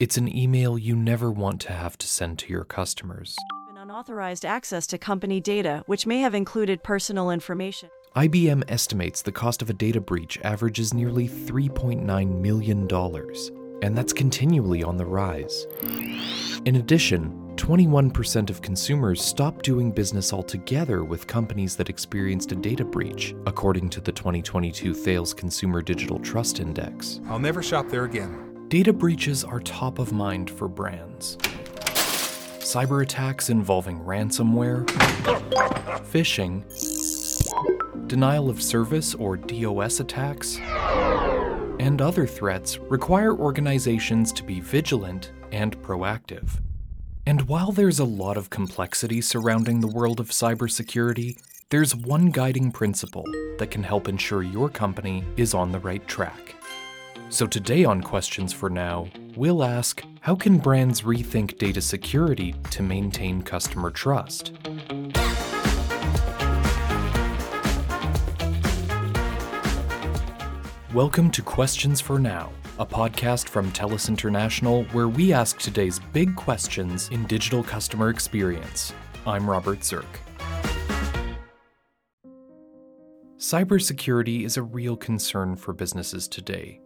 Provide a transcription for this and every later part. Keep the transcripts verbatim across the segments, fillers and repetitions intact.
It's an email you never want to have to send to your customers. And unauthorized access to company data, which may have included personal information. I B M estimates the cost of a data breach averages nearly three point nine million dollars, and that's continually on the rise. In addition, twenty-one percent of consumers stopped doing business altogether with companies that experienced a data breach, according to the twenty twenty-two Thales Consumer Digital Trust Index. I'll never shop there again. Data breaches are top of mind for brands. Cyber attacks involving ransomware, phishing, denial of service or D O S attacks, and other threats require organizations to be vigilant and proactive. And while there's a lot of complexity surrounding the world of cybersecurity, there's one guiding principle that can help ensure your company is on the right track. So today on Questions for Now, we'll ask, how can brands rethink data security to maintain customer trust? Welcome to Questions for Now, a podcast from TELUS International where we ask today's big questions in digital customer experience. I'm Robert Zirk. Cybersecurity is a real concern for businesses today.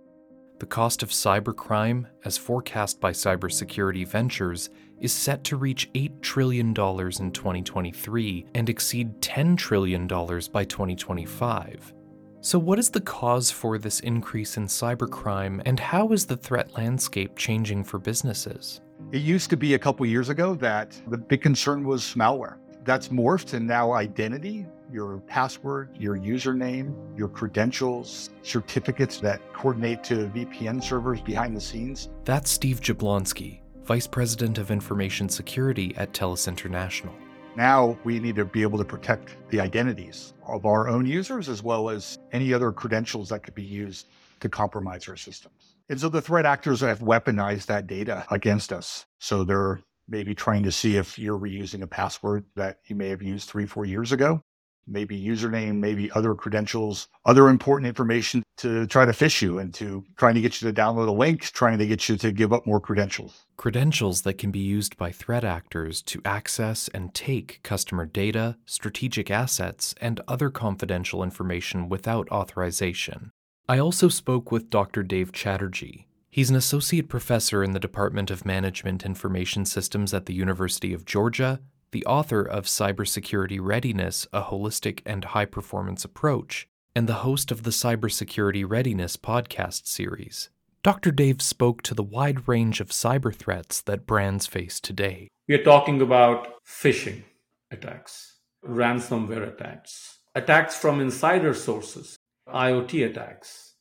The cost of cybercrime, as forecast by Cybersecurity Ventures, is set to reach eight trillion dollars in twenty twenty-three and exceed ten trillion dollars by twenty twenty-five. So what is the cause for this increase in cybercrime, and how is the threat landscape changing for businesses? It used to be a couple years ago that the big concern was malware. That's morphed, and now identity, your password, your username, your credentials, certificates that coordinate to V P N servers behind the scenes. That's Steve Jablonski, Vice President of Information Security at TELUS International. Now we need to be able to protect the identities of our own users as well as any other credentials that could be used to compromise our systems. And so the threat actors have weaponized that data against us. So they're maybe trying to see if you're reusing a password that you may have used three, four years ago, maybe username, maybe other credentials, other important information to try to fish you into, trying to get you to download a link, trying to get you to give up more credentials. Credentials that can be used by threat actors to access and take customer data, strategic assets, and other confidential information without authorization. I also spoke with Doctor Dave Chatterjee. He's an associate professor in the Department of Management Information Systems at the University of Georgia, the author of Cybersecurity Readiness, A Holistic and High-Performance Approach, and the host of the Cybersecurity Readiness podcast series. Doctor Dave spoke to the wide range of cyber threats that brands face today. We are talking about phishing attacks, ransomware attacks, attacks from insider sources, I O T attacks,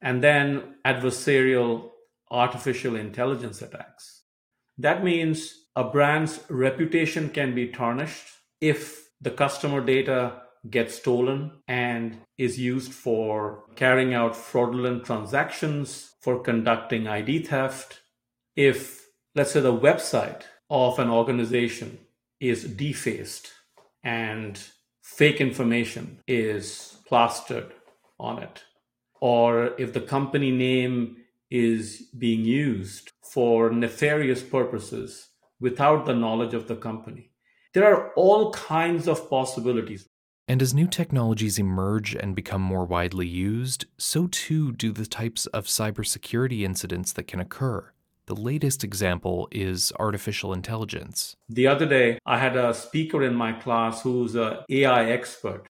and then adversarial artificial intelligence attacks. That means a brand's reputation can be tarnished if the customer data gets stolen and is used for carrying out fraudulent transactions, for conducting I D theft. If, let's say, the website of an organization is defaced and fake information is plastered on it, or if the company name is being used for nefarious purposes without the knowledge of the company. There are all kinds of possibilities. And as new technologies emerge and become more widely used, so too do the types of cybersecurity incidents that can occur. The latest example is artificial intelligence. The other day, I had a speaker in my class who's an A I expert.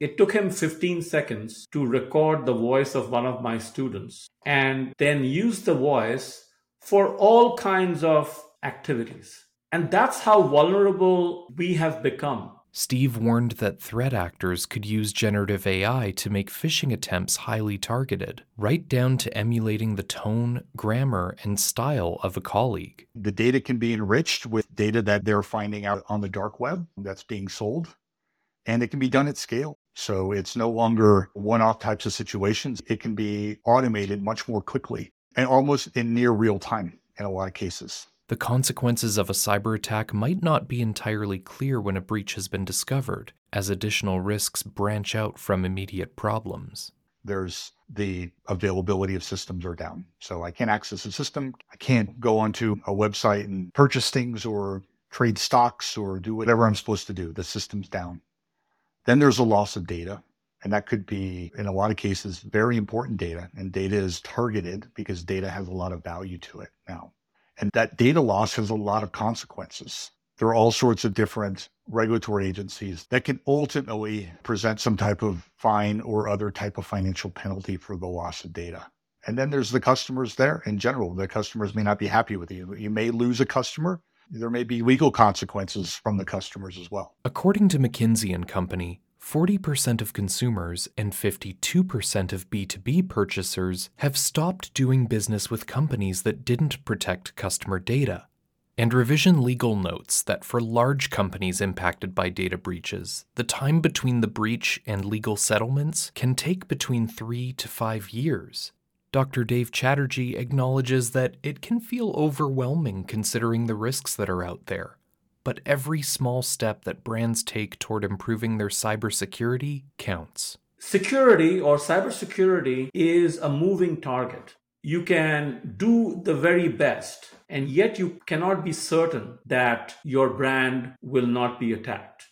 It took him fifteen seconds to record the voice of one of my students and then use the voice for all kinds of activities. And that's how vulnerable we have become. Steve warned that threat actors could use generative A I to make phishing attempts highly targeted, right down to emulating the tone, grammar, and style of a colleague. The data can be enriched with data that they're finding out on the dark web that's being sold, and it can be done at scale. So it's no longer one-off types of situations. It can be automated much more quickly and almost in near real time in a lot of cases. The consequences of a cyber attack might not be entirely clear when a breach has been discovered, as additional risks branch out from immediate problems. there's the availability of systems are down. So I can't access a system. I can't go onto a website and purchase things or trade stocks or do whatever I'm supposed to do. The system's down. Then there's a loss of data. And that could be, in a lot of cases, very important data. And data is targeted because data has a lot of value to it now. And that data loss has a lot of consequences. There are all sorts of different regulatory agencies that can ultimately present some type of fine or other type of financial penalty for the loss of data. And then there's the customers there in general. The customers may not be happy with you. You may lose a customer. There may be legal consequences from the customers as well. According to McKinsey and Company, forty percent of consumers and fifty-two percent of B two B purchasers have stopped doing business with companies that didn't protect customer data. And Revision Legal notes that for large companies impacted by data breaches, the time between the breach and legal settlements can take between three to five years. Doctor Dave Chatterjee acknowledges that it can feel overwhelming considering the risks that are out there. But every small step that brands take toward improving their cybersecurity counts. Security or cybersecurity is a moving target. You can do the very best, and yet you cannot be certain that your brand will not be attacked.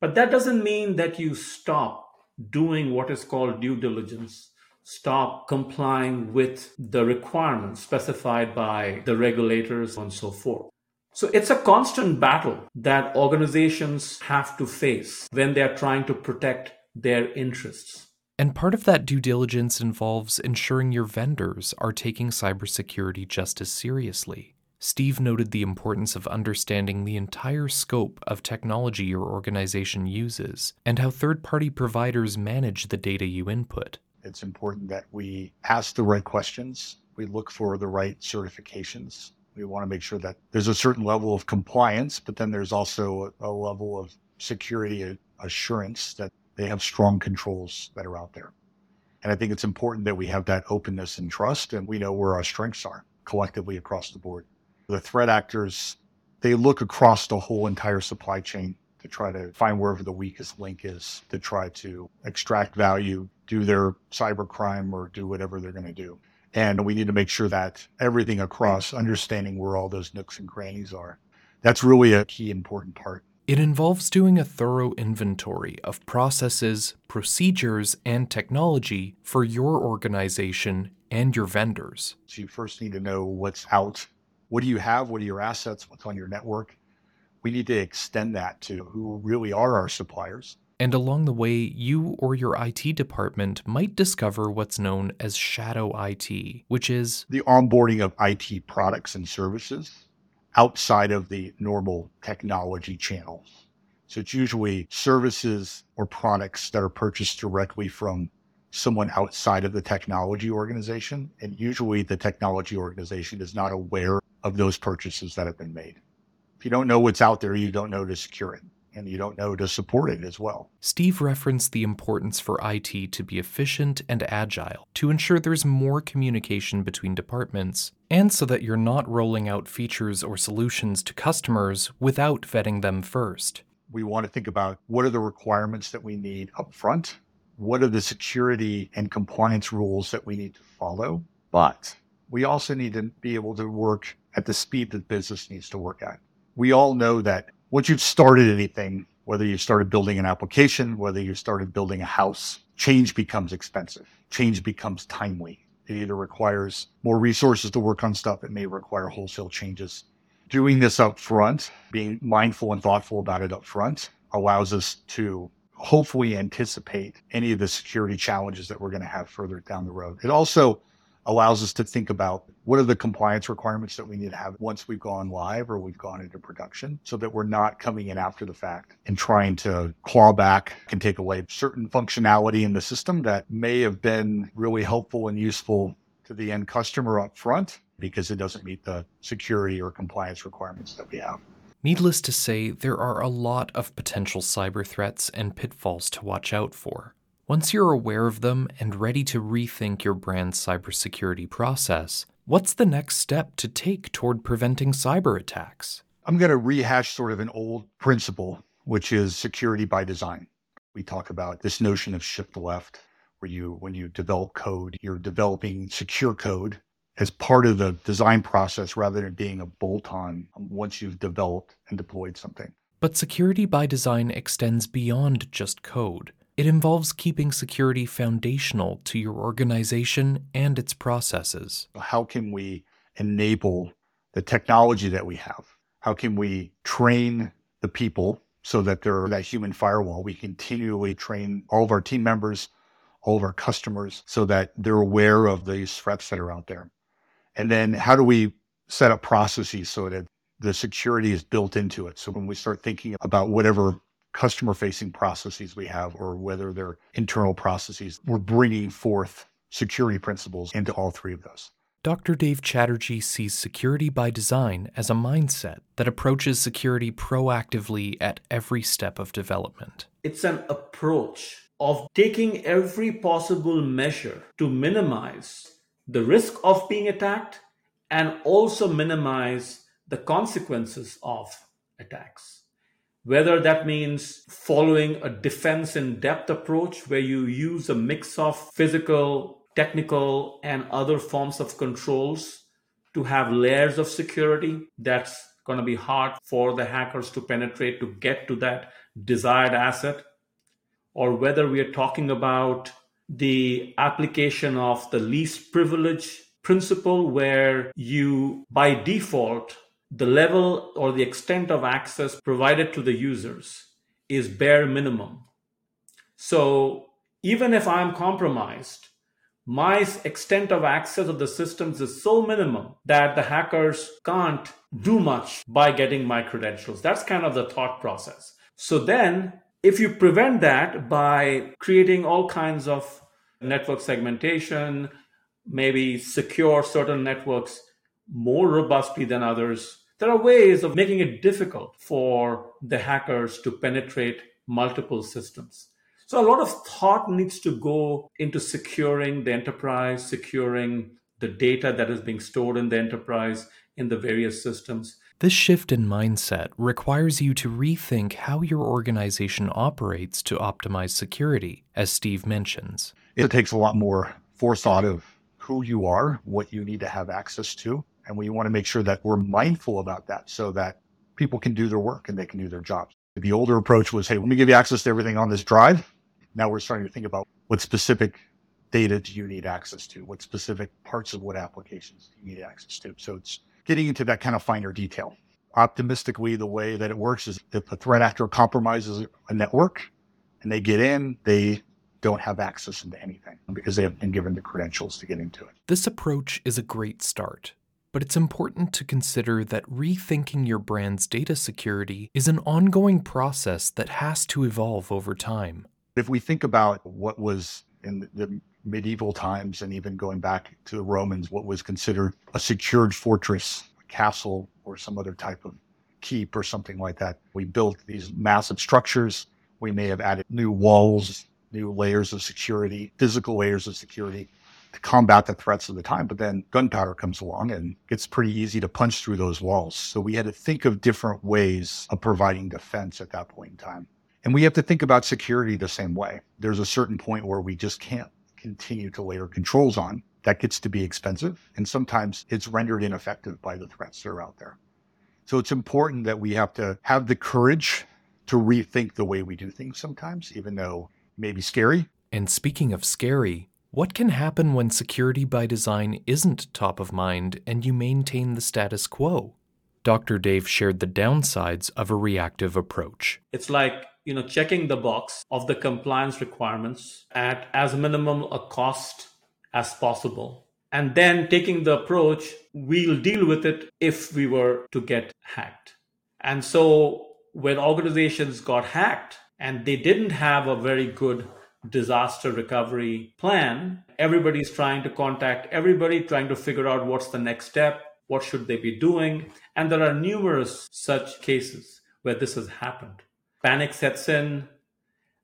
But that doesn't mean that you stop doing what is called due diligence, stop complying with the requirements specified by the regulators and so forth. So it's a constant battle that organizations have to face when they're trying to protect their interests. And part of that due diligence involves ensuring your vendors are taking cybersecurity just as seriously. Steve noted the importance of understanding the entire scope of technology your organization uses and how third-party providers manage the data you input. It's important that we ask the right questions. We look for the right certifications. We want to make sure that there's a certain level of compliance, but then there's also a level of security assurance that they have strong controls that are out there. And I think it's important that we have that openness and trust, and we know where our strengths are collectively across the board. The threat actors, they look across the whole entire supply chain to try to find wherever the weakest link is, to try to extract value, do their cybercrime, or do whatever they're going to do. And we need to make sure that everything across, understanding where all those nooks and crannies are, that's really a key important part. It involves doing a thorough inventory of processes, procedures, and technology for your organization and your vendors. So you first need to know what's out. What do you have? What are your assets? What's on your network? We need to extend that to who really are our suppliers. And along the way, you or your I T department might discover what's known as shadow I T, which is the onboarding of I T products and services outside of the normal technology channels. So it's usually services or products that are purchased directly from someone outside of the technology organization. And usually the technology organization is not aware of those purchases that have been made. If you don't know what's out there, you don't know to secure it. And you don't know to support it as well. Steve referenced the importance for I T to be efficient and agile, to ensure there's more communication between departments, and so that you're not rolling out features or solutions to customers without vetting them first. We want to think about what are the requirements that we need up front? What are the security and compliance rules that we need to follow? But we also need to be able to work at the speed that business needs to work at. We all know that once you've started anything, whether you started building an application, whether you started building a house, change becomes expensive. Change becomes timely. It either requires more resources to work on stuff. It may require wholesale changes. Doing this up front, being mindful and thoughtful about it up front, allows us to hopefully anticipate any of the security challenges that we're going to have further down the road. It also allows us to think about what are the compliance requirements that we need to have once we've gone live or we've gone into production, so that we're not coming in after the fact and trying to claw back and take away certain functionality in the system that may have been really helpful and useful to the end customer up front because it doesn't meet the security or compliance requirements that we have. Needless to say, there are a lot of potential cyber threats and pitfalls to watch out for. Once you're aware of them and ready to rethink your brand's cybersecurity process, what's the next step to take toward preventing cyber attacks? I'm going to rehash sort of an old principle, which is security by design. We talk about this notion of shift left, where you, when you develop code, you're developing secure code as part of the design process rather than being a bolt-on once you've developed and deployed something. But security by design extends beyond just code. It involves keeping security foundational to your organization and its processes. How can we enable the technology that we have? How can we train the people so that they're that human firewall? We continually train all of our team members, all of our customers, so that they're aware of these threats that are out there. And then how do we set up processes so that the security is built into it? So when we start thinking about whatever customer-facing processes we have, or whether they're internal processes, we're bringing forth security principles into all three of those. Doctor Dave Chatterjee sees security by design as a mindset that approaches security proactively at every step of development. It's an approach of taking every possible measure to minimize the risk of being attacked and also minimize the consequences of attacks. Whether that means following a defense in depth approach where you use a mix of physical, technical, and other forms of controls to have layers of security that's going to be hard for the hackers to penetrate to get to that desired asset, or whether we are talking about the application of the least privilege principle where you, by default, the level or the extent of access provided to the users is bare minimum. So even if I'm compromised, my extent of access of the systems is so minimum that the hackers can't do much by getting my credentials. That's kind of the thought process. So then if you prevent that by creating all kinds of network segmentation, maybe secure certain networks more robustly than others, there are ways of making it difficult for the hackers to penetrate multiple systems. So a lot of thought needs to go into securing the enterprise, securing the data that is being stored in the enterprise, in the various systems. This shift in mindset requires you to rethink how your organization operates to optimize security, as Steve mentions. It takes a lot more forethought of who you are, what you need to have access to. And we want to make sure that we're mindful about that so that people can do their work and they can do their jobs. The older approach was, hey, let me give you access to everything on this drive. Now we're starting to think about what specific data do you need access to? What specific parts of what applications do you need access to? So it's getting into that kind of finer detail. Optimistically, the way that it works is if a threat actor compromises a network and they get in, they don't have access into anything because they have been given the credentials to get into it. This approach is a great start. But it's important to consider that rethinking your brand's data security is an ongoing process that has to evolve over time. If we think about what was in the medieval times and even going back to the Romans, what was considered a secured fortress, a castle, or some other type of keep or something like that, we built these massive structures. We may have added new walls, new layers of security, physical layers of security, to combat the threats of the time. But then gunpowder comes along and it's pretty easy to punch through those walls. So we had to think of different ways of providing defense at that point in time. And we have to think about security the same way. There's a certain point where we just can't continue to layer controls on. That gets to be expensive. And sometimes it's rendered ineffective by the threats that are out there. So it's important that we have to have the courage to rethink the way we do things sometimes, even though it may be scary. And speaking of scary, what can happen when security by design isn't top of mind and you maintain the status quo? Doctor Dave shared the downsides of a reactive approach. It's like, you know, checking the box of the compliance requirements at as minimum a cost as possible, and then taking the approach, we'll deal with it if we were to get hacked. And so when organizations got hacked and they didn't have a very good disaster recovery plan, everybody's trying to contact everybody, trying to figure out what's the next step, what should they be doing. And there are numerous such cases where this has happened. Panic sets in.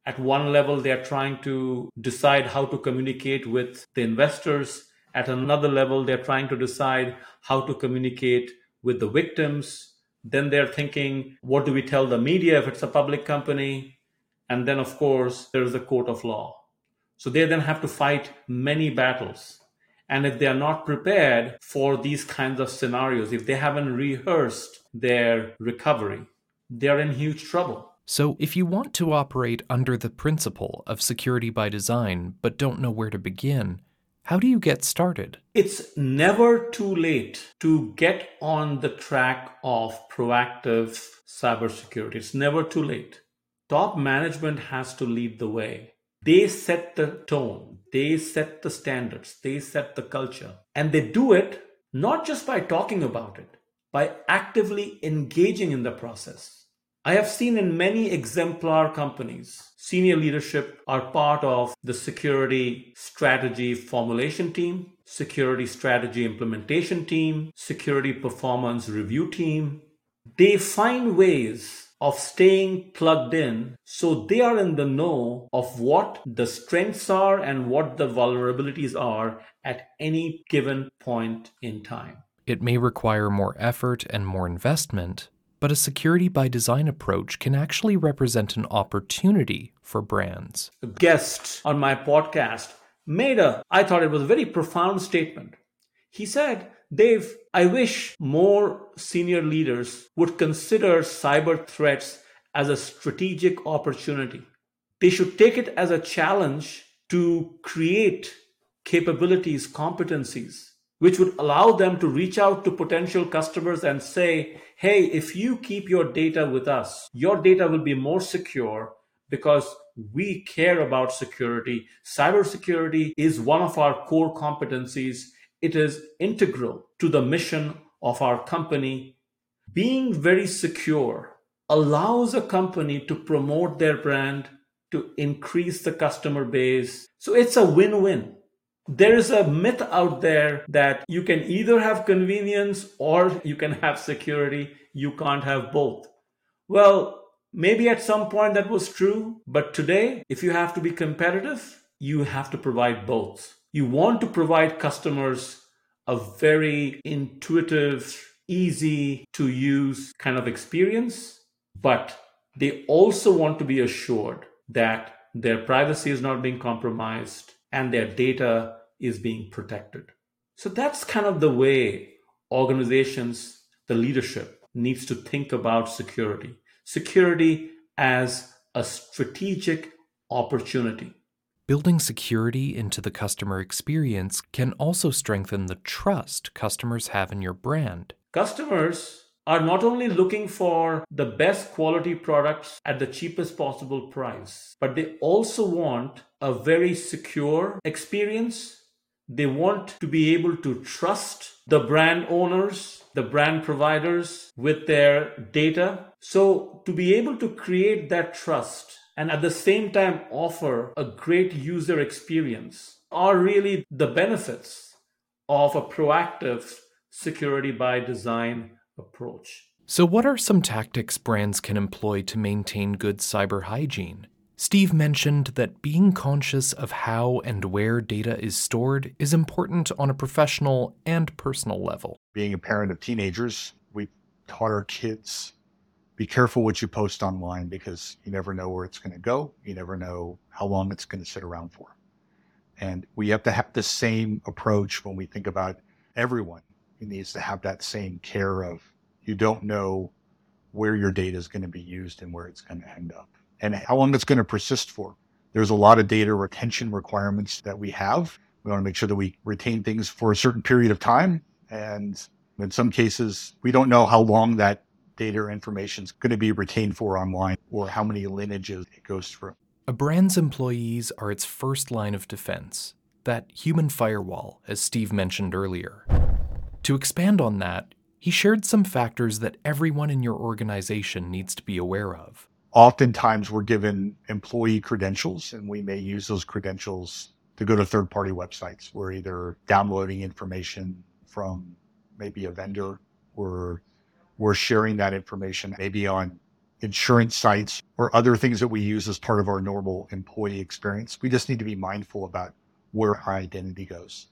At one level, they are trying to decide how to communicate with the investors. At another level, they're trying to decide how to communicate with the victims. Then they're thinking, what do we tell the media if it's a public company? And then, of course, there is a court of law. So they then have to fight many battles. And if they are not prepared for these kinds of scenarios, if they haven't rehearsed their recovery, they're in huge trouble. So if you want to operate under the principle of security by design, but don't know where to begin, how do you get started? It's never too late to get on the track of proactive cybersecurity. It's never too late. Top management has to lead the way. They set the tone. They set the standards. They set the culture. And they do it not just by talking about it, by actively engaging in the process. I have seen in many exemplar companies, senior leadership are part of the security strategy formulation team, security strategy implementation team, security performance review team. They find ways of staying plugged in so they are in the know of what the strengths are and what the vulnerabilities are at any given point in time. It may require more effort and more investment, but a security by design approach can actually represent an opportunity for brands. A guest on my podcast made a, I thought it was a very profound statement. He said, Dave, I wish more senior leaders would consider cyber threats as a strategic opportunity. They should take it as a challenge to create capabilities, competencies, which would allow them to reach out to potential customers and say, hey, if you keep your data with us, your data will be more secure because we care about security. Cybersecurity is one of our core competencies. It is integral to the mission of our company. Being very secure allows a company to promote their brand, to increase the customer base. So it's a win-win. There is a myth out there that you can either have convenience or you can have security. You can't have both. Well, maybe at some point that was true, but today, if you have to be competitive, you have to provide both. You want to provide customers a very intuitive, easy-to-use kind of experience, but they also want to be assured that their privacy is not being compromised and their data is being protected. So that's kind of the way organizations, the leadership, needs to think about security. Security as a strategic opportunity. Building security into the customer experience can also strengthen the trust customers have in your brand. Customers are not only looking for the best quality products at the cheapest possible price, but they also want a very secure experience. They want to be able to trust the brand owners, the brand providers with their data. So to be able to create that trust and at the same time offer a great user experience are really the benefits of a proactive security by design approach. So what are some tactics brands can employ to maintain good cyber hygiene? Steve mentioned that being conscious of how and where data is stored is important on a professional and personal level. Being a parent of teenagers, we taught our kids, be careful what you post online because you never know where it's going to go. You never know how long it's going to sit around for. And we have to have the same approach when we think about everyone. It needs to have that same care of you don't know where your data is going to be used and where it's going to end up and how long it's going to persist for. There's a lot of data retention requirements that we have. We want to make sure that we retain things for a certain period of time. And in some cases, we don't know how long that data or information is going to be retained for online or how many lineages it goes through. A brand's employees are its first line of defense, that human firewall, as Steve mentioned earlier. To expand on that, he shared some factors that everyone in your organization needs to be aware of. Oftentimes, we're given employee credentials, and we may use those credentials to go to third-party websites. We're either downloading information from maybe a vendor, or we're sharing that information maybe on insurance sites or other things that we use as part of our normal employee experience. We just need to be mindful about where our identity goes.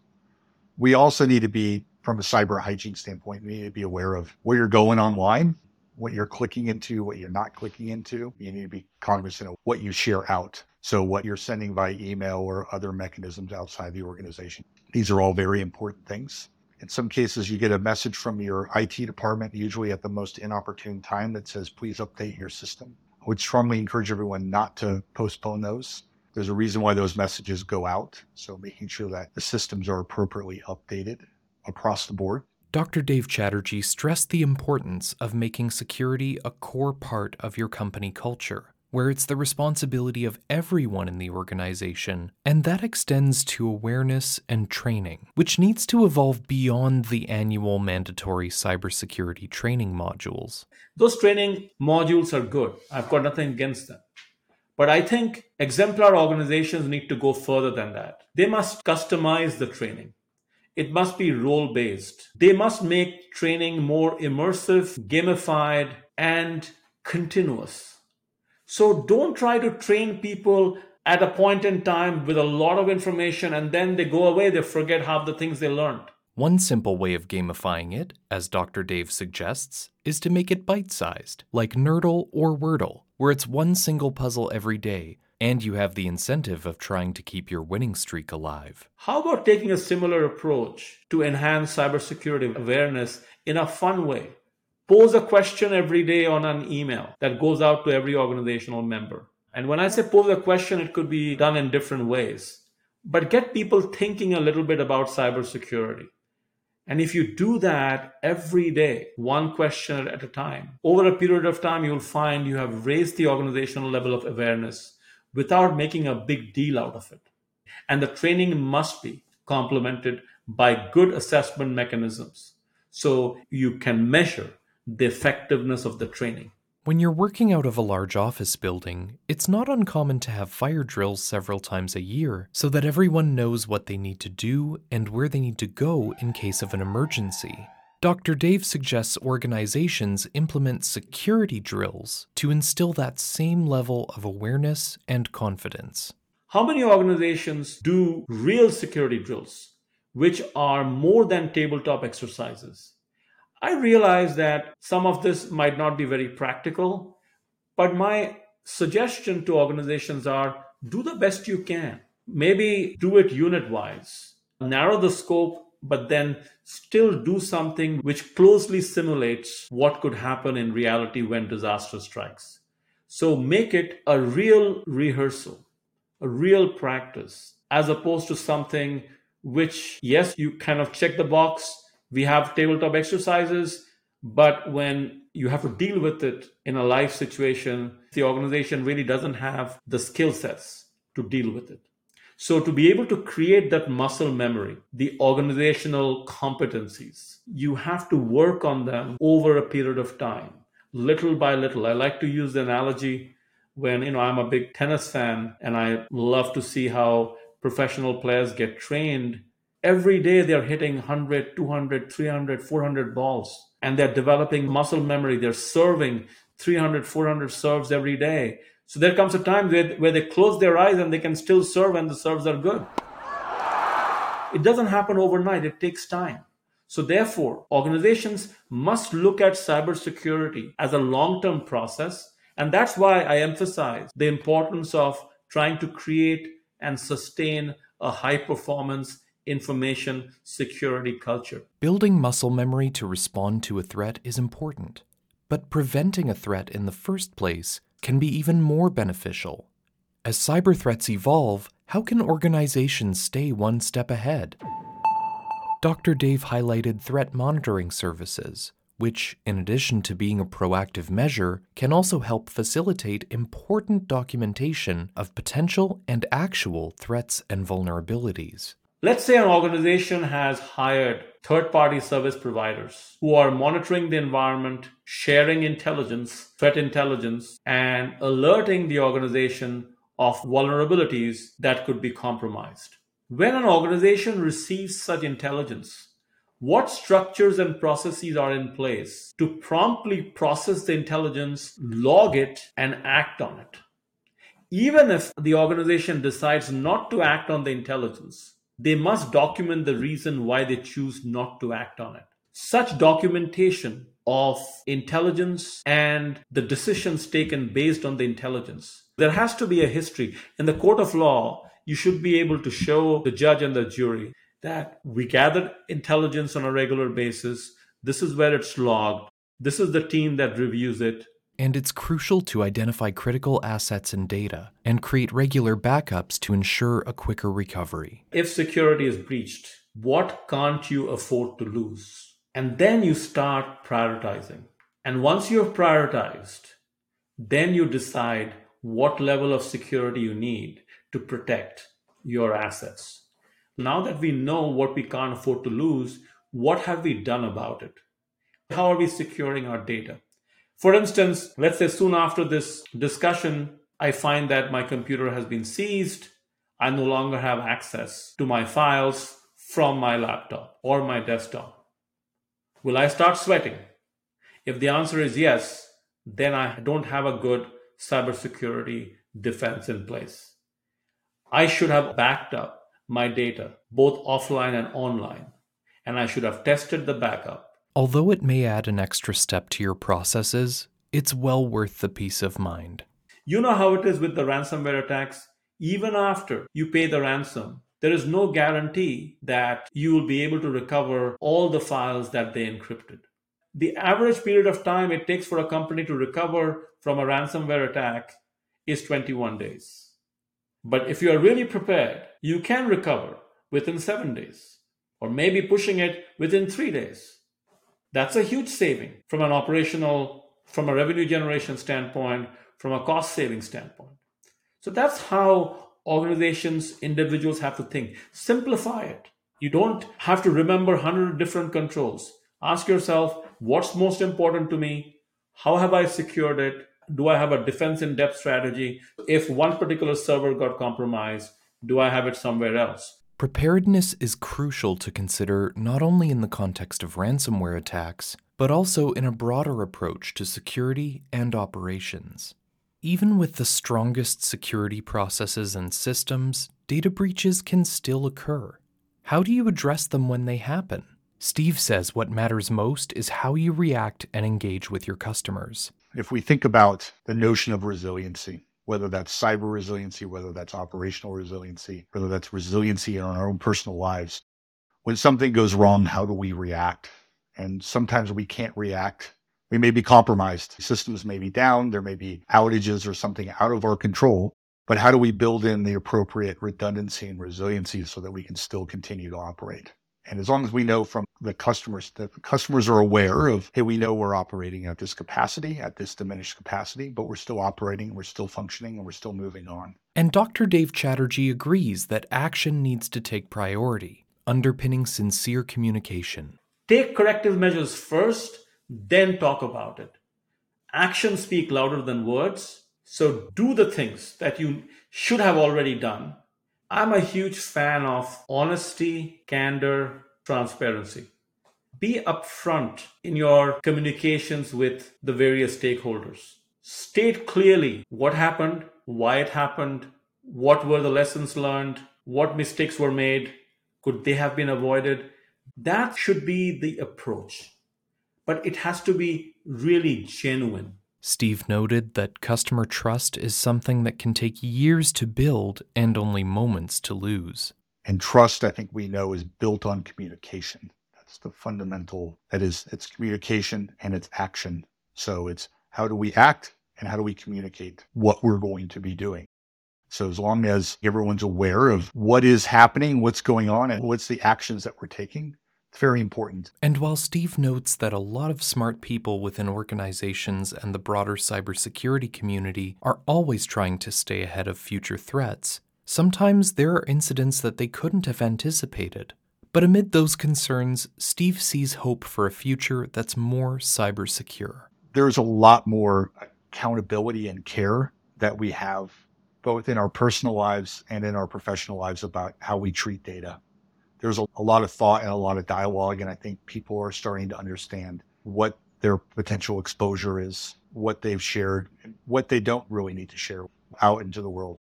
We also need to be From a cyber hygiene standpoint, you need to be aware of where you're going online, what you're clicking into, what you're not clicking into. You need to be cognizant of what you share out. So what you're sending by email or other mechanisms outside the organization. These are all very important things. In some cases, you get a message from your I T department, usually at the most inopportune time, that says, please update your system. I would strongly encourage everyone not to postpone those. There's a reason why those messages go out. So making sure that the systems are appropriately updated across the board. Doctor Dave Chatterjee stressed the importance of making security a core part of your company culture, where it's the responsibility of everyone in the organization, and that extends to awareness and training, which needs to evolve beyond the annual mandatory cybersecurity training modules. Those training modules are good. I've got nothing against them. But I think exemplar organizations need to go further than that. They must customize the training. It must be role-based. They must make training more immersive, gamified, and continuous. So don't try to train people at a point in time with a lot of information and then they go away, they forget half the things they learned. One simple way of gamifying it, as Doctor Dave suggests, is to make it bite-sized, like Nerdle or Wordle, where it's one single puzzle every day, and you have the incentive of trying to keep your winning streak alive. How about taking a similar approach to enhance cybersecurity awareness in a fun way? Pose a question every day on an email that goes out to every organizational member. And when I say pose a question, it could be done in different ways. But get people thinking a little bit about cybersecurity. And if you do that every day, one question at a time, over a period of time, you'll find you have raised the organizational level of awareness without making a big deal out of it. And the training must be complemented by good assessment mechanisms so you can measure the effectiveness of the training. When you're working out of a large office building, it's not uncommon to have fire drills several times a year so that everyone knows what they need to do and where they need to go in case of an emergency. Doctor Dave suggests organizations implement security drills to instill that same level of awareness and confidence. How many organizations do real security drills, which are more than tabletop exercises? I realize that some of this might not be very practical, but my suggestion to organizations are do the best you can. Maybe do it unit-wise, narrow the scope, but then still do something which closely simulates what could happen in reality when disaster strikes. So make it a real rehearsal, a real practice, as opposed to something which, yes, you kind of check the box. We have tabletop exercises, but when you have to deal with it in a life situation, the organization really doesn't have the skill sets to deal with it. So to be able to create that muscle memory, the organizational competencies, you have to work on them over a period of time, little by little. I like to use the analogy when, you know, I'm a big tennis fan and I love to see how professional players get trained. Every day they're hitting one hundred, two hundred, three hundred, four hundred balls, and they're developing muscle memory. They're serving three hundred, four hundred serves every day. So there comes a time where, where they close their eyes and they can still serve and the serves are good. It doesn't happen overnight. It takes time. So therefore, organizations must look at cybersecurity as a long-term process. And that's why I emphasize the importance of trying to create and sustain a high-performance information security culture. Building muscle memory to respond to a threat is important, but preventing a threat in the first place can be even more beneficial. As cyber threats evolve, how can organizations stay one step ahead? Doctor Dave highlighted threat monitoring services, which, in addition to being a proactive measure, can also help facilitate important documentation of potential and actual threats and vulnerabilities. Let's say an organization has hired third-party service providers who are monitoring the environment, sharing intelligence, threat intelligence, and alerting the organization of vulnerabilities that could be compromised. When an organization receives such intelligence, what structures and processes are in place to promptly process the intelligence, log it, and act on it? Even if the organization decides not to act on the intelligence, they must document the reason why they choose not to act on it. Such documentation of intelligence and the decisions taken based on the intelligence There has to be a history. In the court of law, you should be able to show the judge and the jury that we gathered intelligence on a regular basis. This is where it's logged. This is the team that reviews it. And it's crucial to identify critical assets and data and create regular backups to ensure a quicker recovery. If security is breached, what can't you afford to lose? And then you start prioritizing. And once you've prioritized, then you decide what level of security you need to protect your assets. Now that we know what we can't afford to lose, what have we done about it? How are we securing our data? For instance, let's say soon after this discussion, I find that my computer has been seized. I no longer have access to my files from my laptop or my desktop. Will I start sweating? If the answer is yes, then I don't have a good cybersecurity defense in place. I should have backed up my data, both offline and online, and I should have tested the backup. Although it may add an extra step to your processes, it's well worth the peace of mind. You know how it is with the ransomware attacks. Even after you pay the ransom, there is no guarantee that you will be able to recover all the files that they encrypted. The average period of time it takes for a company to recover from a ransomware attack is twenty-one days. But if you are really prepared, you can recover within seven days, or maybe pushing it within three days. That's a huge saving from an operational, from a revenue generation standpoint, from a cost saving standpoint. So that's how organizations, individuals have to think. Simplify it. You don't have to remember one hundred different controls. Ask yourself, what's most important to me? How have I secured it? Do I have a defense in depth strategy? If one particular server got compromised, do I have it somewhere else? Preparedness is crucial to consider not only in the context of ransomware attacks, but also in a broader approach to security and operations. Even with the strongest security processes and systems, data breaches can still occur. How do you address them when they happen? Steve says what matters most is how you react and engage with your customers. If we think about the notion of resiliency, whether that's cyber resiliency, whether that's operational resiliency, whether that's resiliency in our own personal lives. When something goes wrong, how do we react? And sometimes we can't react. We may be compromised. Systems may be down. There may be outages or something out of our control. But how do we build in the appropriate redundancy and resiliency so that we can still continue to operate? And as long as we know from the customers, that the customers are aware of, hey, we know we're operating at this capacity, at this diminished capacity, but we're still operating, we're still functioning, and we're still moving on. And Doctor Dave Chatterjee agrees that action needs to take priority, underpinning sincere communication. Take corrective measures first, then talk about it. Actions speak louder than words, so do the things that you should have already done. I'm a huge fan of honesty, candor, transparency. Be upfront in your communications with the various stakeholders. State clearly what happened, why it happened, what were the lessons learned, what mistakes were made, could they have been avoided. That should be the approach, but it has to be really genuine. Steve noted that customer trust is something that can take years to build and only moments to lose. And trust, I think we know, is built on communication. That's the fundamental. That is, it's communication and it's action. So it's how do we act and how do we communicate what we're going to be doing? So as long as everyone's aware of what is happening, what's going on, and what's the actions that we're taking, very important. And while Steve notes that a lot of smart people within organizations and the broader cybersecurity community are always trying to stay ahead of future threats, sometimes there are incidents that they couldn't have anticipated. But amid those concerns, Steve sees hope for a future that's more cybersecure. There's a lot more accountability and care that we have both in our personal lives and in our professional lives about how we treat data. There's a, a lot of thought and a lot of dialogue, and I think people are starting to understand what their potential exposure is, what they've shared, and what they don't really need to share out into the world.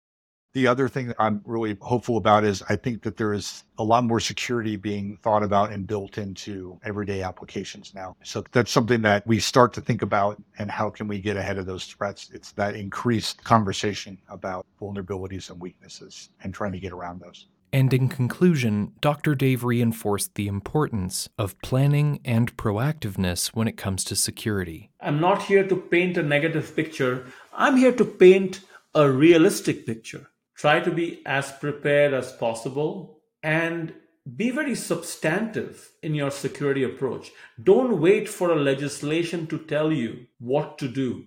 The other thing that I'm really hopeful about is I think that there is a lot more security being thought about and built into everyday applications now. So that's something that we start to think about, and how can we get ahead of those threats? It's that increased conversation about vulnerabilities and weaknesses and trying to get around those. And in conclusion, Doctor Dave reinforced the importance of planning and proactiveness when it comes to security. I'm not here to paint a negative picture. I'm here to paint a realistic picture. Try to be as prepared as possible and be very substantive in your security approach. Don't wait for a legislation to tell you what to do.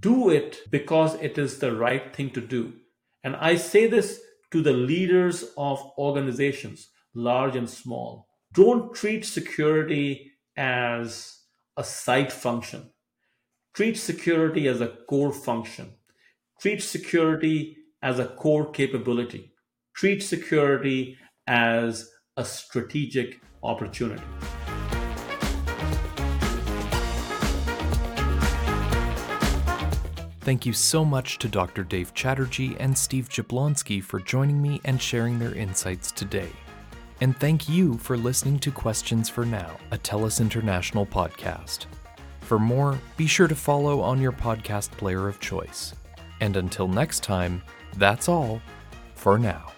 Do it because it is the right thing to do. And I say this to the leaders of organizations, large and small. Don't treat security as a side function. Treat security as a core function. Treat security as a core capability. Treat security as a strategic opportunity. Thank you so much to Doctor Dave Chatterjee and Steve Jablonski for joining me and sharing their insights today. And thank you for listening to Questions for Now, a TELUS International podcast. For more, be sure to follow on your podcast player of choice. And until next time, that's all for now.